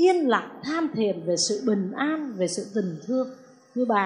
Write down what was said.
yên lặng than thền về sự bình an, về sự tình thương. Như bà